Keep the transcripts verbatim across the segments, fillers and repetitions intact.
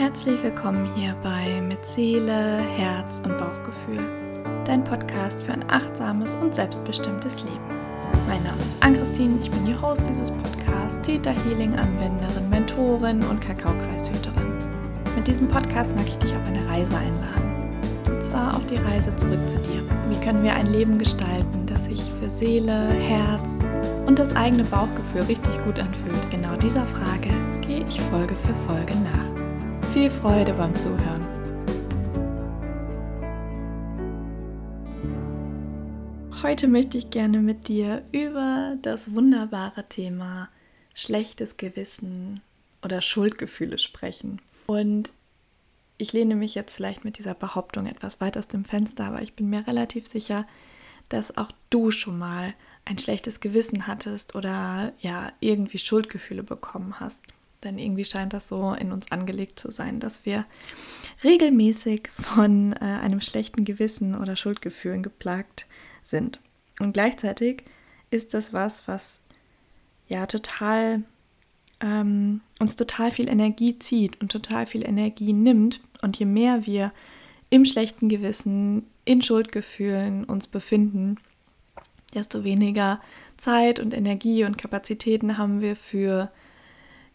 Herzlich willkommen hier bei Mit Seele, Herz und Bauchgefühl, dein Podcast für ein achtsames und selbstbestimmtes Leben. Mein Name ist Anne-Christine, ich bin die Host dieses Podcasts, Theta Healing Anwenderin, Mentorin und Kakaokreishüterin. Mit diesem Podcast mag ich dich auf eine Reise einladen, und zwar auf die Reise zurück zu dir. Wie können wir ein Leben gestalten, das sich für Seele, Herz und das eigene Bauchgefühl richtig gut anfühlt? Genau dieser Frage gehe ich Folge für Folge nach. Viel Freude beim Zuhören. Heute möchte ich gerne mit dir über das wunderbare Thema schlechtes Gewissen oder Schuldgefühle sprechen. Und ich lehne mich jetzt vielleicht mit dieser Behauptung etwas weit aus dem Fenster, aber ich bin mir relativ sicher, dass auch du schon mal ein schlechtes Gewissen hattest oder ja irgendwie Schuldgefühle bekommen hast. Denn irgendwie scheint das so in uns angelegt zu sein, dass wir regelmäßig von äh, einem schlechten Gewissen oder Schuldgefühlen geplagt sind. Und gleichzeitig ist das was, was ja total ähm, uns total viel Energie zieht und total viel Energie nimmt. Und je mehr wir im schlechten Gewissen, in Schuldgefühlen uns befinden, desto weniger Zeit und Energie und Kapazitäten haben wir für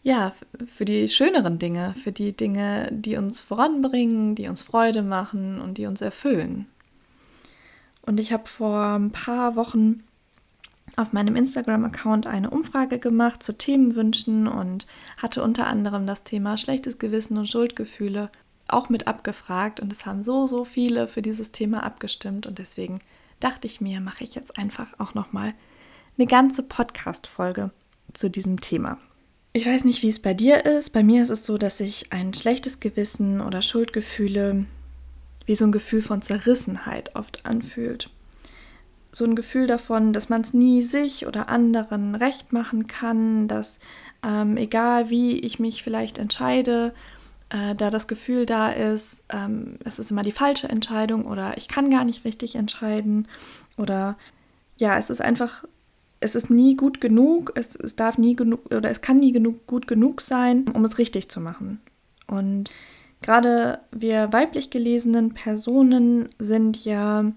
Ja, für die schöneren Dinge, für die Dinge, die uns voranbringen, die uns Freude machen und die uns erfüllen. Und ich habe vor ein paar Wochen auf meinem Instagram-Account eine Umfrage gemacht zu Themenwünschen und hatte unter anderem das Thema schlechtes Gewissen und Schuldgefühle auch mit abgefragt. Und es haben so, so viele für dieses Thema abgestimmt. Und deswegen dachte ich mir, mache ich jetzt einfach auch nochmal eine ganze Podcast-Folge zu diesem Thema. Ich weiß nicht, wie es bei dir ist. Bei mir ist es so, dass ich ein schlechtes Gewissen oder Schuldgefühle wie so ein Gefühl von Zerrissenheit oft anfühlt. So ein Gefühl davon, dass man es nie sich oder anderen recht machen kann, dass ähm, egal wie ich mich vielleicht entscheide, äh, da das Gefühl da ist, ähm, es ist immer die falsche Entscheidung oder ich kann gar nicht richtig entscheiden oder ja, es ist einfach... Es ist nie gut genug, es, es darf nie genug oder es kann nie genug gut genug sein, um es richtig zu machen. Und gerade wir weiblich gelesenen Personen sind ja,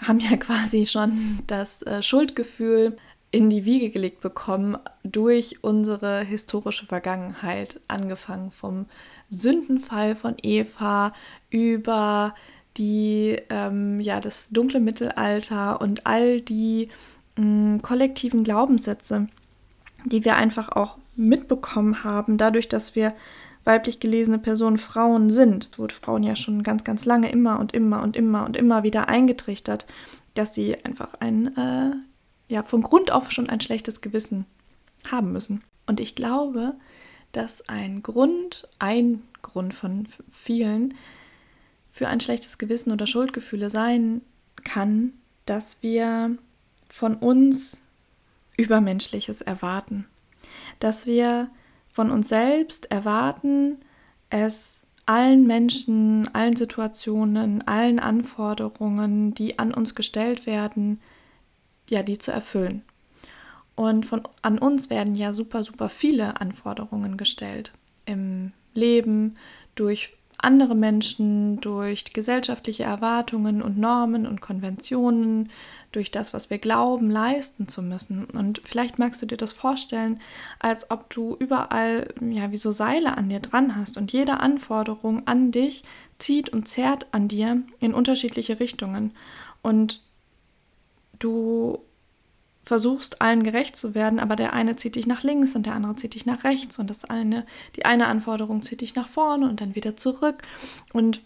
haben ja quasi schon das Schuldgefühl in die Wiege gelegt bekommen durch unsere historische Vergangenheit, angefangen vom Sündenfall von Eva über die ähm, ja das dunkle Mittelalter und all die kollektiven Glaubenssätze, die wir einfach auch mitbekommen haben, dadurch, dass wir weiblich gelesene Personen Frauen sind. Es wurde Frauen ja schon ganz, ganz lange immer und immer und immer und immer wieder eingetrichtert, dass sie einfach ein, äh, ja, von Grund auf schon ein schlechtes Gewissen haben müssen. Und ich glaube, dass ein Grund, ein Grund von vielen für ein schlechtes Gewissen oder Schuldgefühle sein kann, dass wir von uns Übermenschliches erwarten, dass wir von uns selbst erwarten, es allen Menschen, allen Situationen, allen Anforderungen, die an uns gestellt werden, ja, die zu erfüllen. Und von an uns werden ja super, super viele Anforderungen gestellt im Leben, durch andere Menschen, durch gesellschaftliche Erwartungen und Normen und Konventionen, durch das, was wir glauben, leisten zu müssen. Und vielleicht magst du dir das vorstellen, als ob du überall ja wie so Seile an dir dran hast und jede Anforderung an dich zieht und zerrt an dir in unterschiedliche Richtungen. Und du versuchst allen gerecht zu werden, aber der eine zieht dich nach links und der andere zieht dich nach rechts und das eine, die eine Anforderung zieht dich nach vorne und dann wieder zurück. Und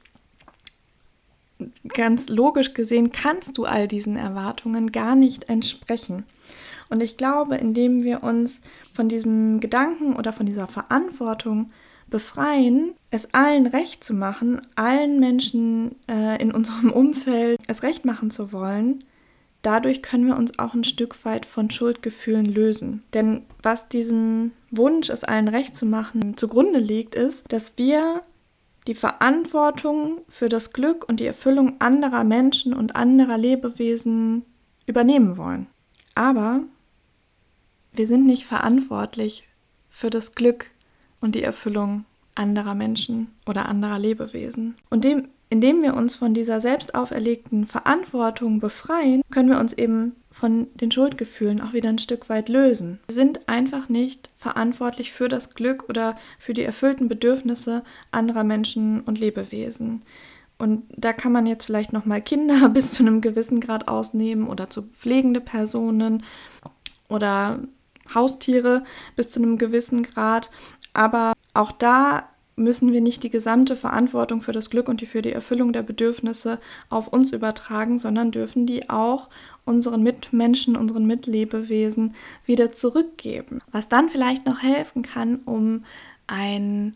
ganz logisch gesehen kannst du all diesen Erwartungen gar nicht entsprechen. Und ich glaube, indem wir uns von diesem Gedanken oder von dieser Verantwortung befreien, es allen recht zu machen, allen Menschen äh, in unserem Umfeld es recht machen zu wollen, dadurch können wir uns auch ein Stück weit von Schuldgefühlen lösen. Denn was diesem Wunsch, es allen recht zu machen, zugrunde liegt, ist, dass wir die Verantwortung für das Glück und die Erfüllung anderer Menschen und anderer Lebewesen übernehmen wollen. Aber wir sind nicht verantwortlich für das Glück und die Erfüllung anderer Menschen oder anderer Lebewesen. Und dem, indem wir uns von dieser selbst auferlegten Verantwortung befreien, können wir uns eben von den Schuldgefühlen auch wieder ein Stück weit lösen. Wir sind einfach nicht verantwortlich für das Glück oder für die erfüllten Bedürfnisse anderer Menschen und Lebewesen. Und da kann man jetzt vielleicht nochmal Kinder bis zu einem gewissen Grad ausnehmen oder zu pflegende Personen oder Haustiere bis zu einem gewissen Grad. Aber auch da müssen wir nicht die gesamte Verantwortung für das Glück und die, für die Erfüllung der Bedürfnisse auf uns übertragen, sondern dürfen die auch unseren Mitmenschen, unseren Mitlebewesen wieder zurückgeben. Was dann vielleicht noch helfen kann, um ein...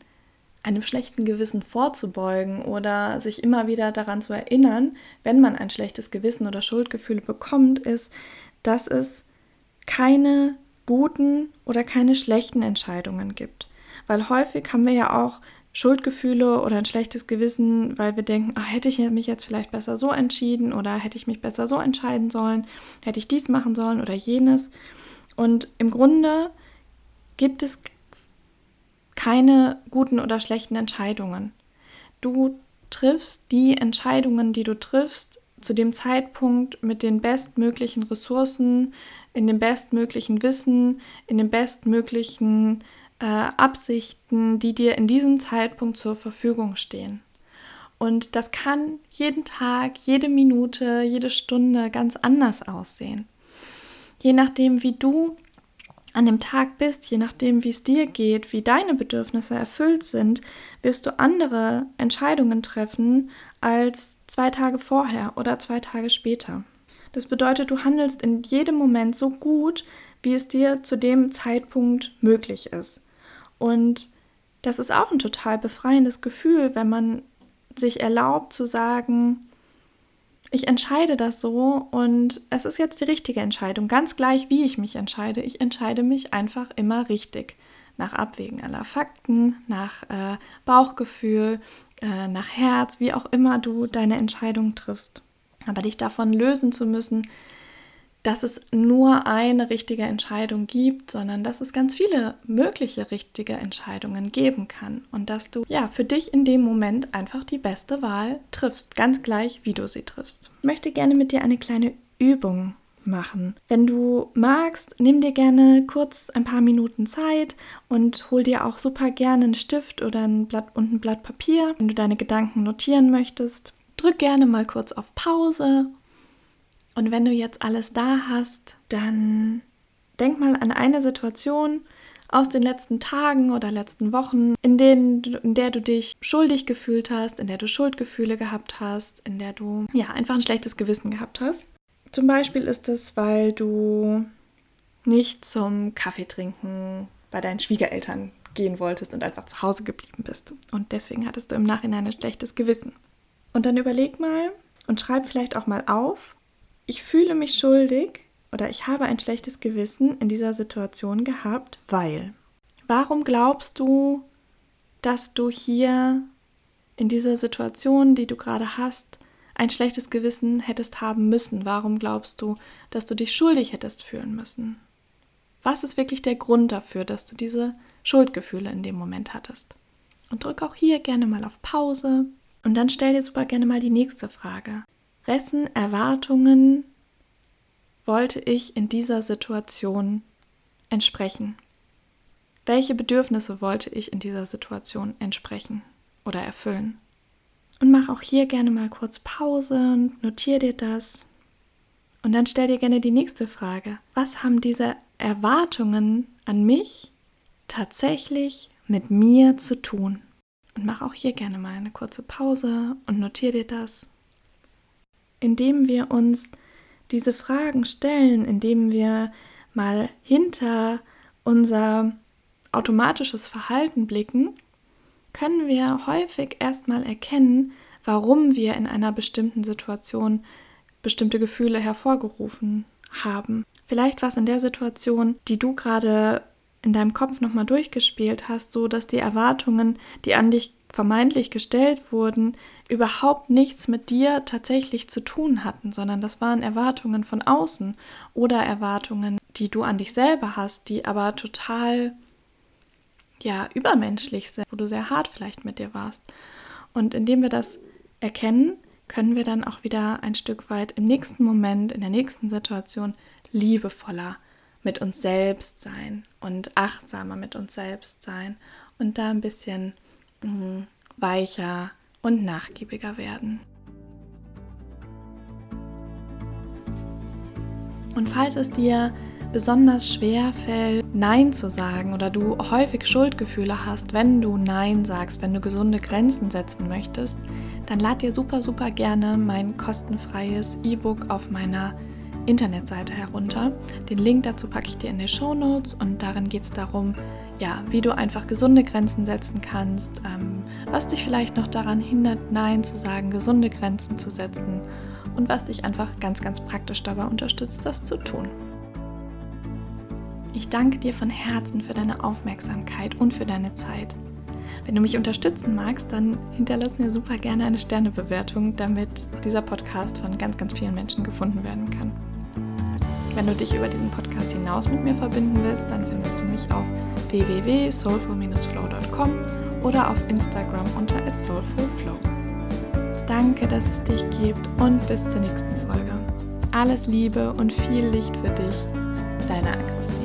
einem schlechten Gewissen vorzubeugen oder sich immer wieder daran zu erinnern, wenn man ein schlechtes Gewissen oder Schuldgefühl bekommt, ist, dass es keine guten oder keine schlechten Entscheidungen gibt. Weil häufig haben wir ja auch Schuldgefühle oder ein schlechtes Gewissen, weil wir denken, ach, hätte ich mich jetzt vielleicht besser so entschieden oder hätte ich mich besser so entscheiden sollen, hätte ich dies machen sollen oder jenes. Und im Grunde gibt es keine guten oder schlechten Entscheidungen. Du triffst die Entscheidungen, die du triffst, zu dem Zeitpunkt mit den bestmöglichen Ressourcen, in dem bestmöglichen Wissen, in den bestmöglichen äh, Absichten, die dir in diesem Zeitpunkt zur Verfügung stehen. Und das kann jeden Tag, jede Minute, jede Stunde ganz anders aussehen. Je nachdem, wie du an dem Tag bist, je nachdem, wie es dir geht, wie deine Bedürfnisse erfüllt sind, wirst du andere Entscheidungen treffen als zwei Tage vorher oder zwei Tage später. Das bedeutet, du handelst in jedem Moment so gut, wie es dir zu dem Zeitpunkt möglich ist. Und das ist auch ein total befreiendes Gefühl, wenn man sich erlaubt zu sagen, ich entscheide das so und es ist jetzt die richtige Entscheidung. Ganz gleich, wie ich mich entscheide, ich entscheide mich einfach immer richtig. Nach Abwägen aller Fakten, nach äh, Bauchgefühl, äh, nach Herz, wie auch immer du deine Entscheidung triffst. Aber dich davon lösen zu müssen, dass es nur eine richtige Entscheidung gibt, sondern dass es ganz viele mögliche richtige Entscheidungen geben kann und dass du ja für dich in dem Moment einfach die beste Wahl triffst, ganz gleich, wie du sie triffst. Ich möchte gerne mit dir eine kleine Übung machen. Wenn du magst, nimm dir gerne kurz ein paar Minuten Zeit und hol dir auch super gerne einen Stift oder ein Blatt und ein Blatt Papier, wenn du deine Gedanken notieren möchtest. Drück gerne mal kurz auf Pause. Und wenn du jetzt alles da hast, dann denk mal an eine Situation aus den letzten Tagen oder letzten Wochen, in denen, in der du dich schuldig gefühlt hast, in der du Schuldgefühle gehabt hast, in der du ja einfach ein schlechtes Gewissen gehabt hast. Zum Beispiel ist es, weil du nicht zum Kaffee trinken bei deinen Schwiegereltern gehen wolltest und einfach zu Hause geblieben bist. Und deswegen hattest du im Nachhinein ein schlechtes Gewissen. Und dann überleg mal und schreib vielleicht auch mal auf, ich fühle mich schuldig oder ich habe ein schlechtes Gewissen in dieser Situation gehabt, weil. Warum glaubst du, dass du hier in dieser Situation, die du gerade hast, ein schlechtes Gewissen hättest haben müssen? Warum glaubst du, dass du dich schuldig hättest fühlen müssen? Was ist wirklich der Grund dafür, dass du diese Schuldgefühle in dem Moment hattest? Und drück auch hier gerne mal auf Pause und dann stell dir super gerne mal die nächste Frage. Wessen Erwartungen wollte ich in dieser Situation entsprechen? Welche Bedürfnisse wollte ich in dieser Situation entsprechen oder erfüllen? Und mach auch hier gerne mal kurz Pause und notiere dir das. Und dann stell dir gerne die nächste Frage. Was haben diese Erwartungen an mich tatsächlich mit mir zu tun? Und mach auch hier gerne mal eine kurze Pause und notiere dir das. Indem wir uns diese Fragen stellen, indem wir mal hinter unser automatisches Verhalten blicken, können wir häufig erstmal erkennen, warum wir in einer bestimmten Situation bestimmte Gefühle hervorgerufen haben. Vielleicht war es in der Situation, die du gerade in deinem Kopf nochmal durchgespielt hast, so dass die Erwartungen, die an dich vermeintlich gestellt wurden, überhaupt nichts mit dir tatsächlich zu tun hatten, sondern das waren Erwartungen von außen oder Erwartungen, die du an dich selber hast, die aber total ja übermenschlich sind, wo du sehr hart vielleicht mit dir warst. Und indem wir das erkennen, können wir dann auch wieder ein Stück weit im nächsten Moment, in der nächsten Situation liebevoller mit uns selbst sein und achtsamer mit uns selbst sein und da ein bisschen mh, weicher und nachgiebiger werden. Und falls es dir besonders schwer fällt, Nein zu sagen oder du häufig Schuldgefühle hast, wenn du Nein sagst, wenn du gesunde Grenzen setzen möchtest, dann lad dir super, super gerne mein kostenfreies E-Book auf meiner Internetseite herunter. Den Link dazu packe ich dir in die Shownotes und darin geht es darum, ja, wie du einfach gesunde Grenzen setzen kannst, ähm, was dich vielleicht noch daran hindert, Nein zu sagen, gesunde Grenzen zu setzen und was dich einfach ganz, ganz praktisch dabei unterstützt, das zu tun. Ich danke dir von Herzen für deine Aufmerksamkeit und für deine Zeit. Wenn du mich unterstützen magst, dann hinterlass mir super gerne eine Sternebewertung, damit dieser Podcast von ganz, ganz vielen Menschen gefunden werden kann. Wenn du dich über diesen Podcast hinaus mit mir verbinden willst, dann findest du mich auf w w w punkt soulful Bindestrich flow punkt com oder auf Instagram unter at soulful flow. Danke, dass es dich gibt und bis zur nächsten Folge. Alles Liebe und viel Licht für dich. Deine Agnes.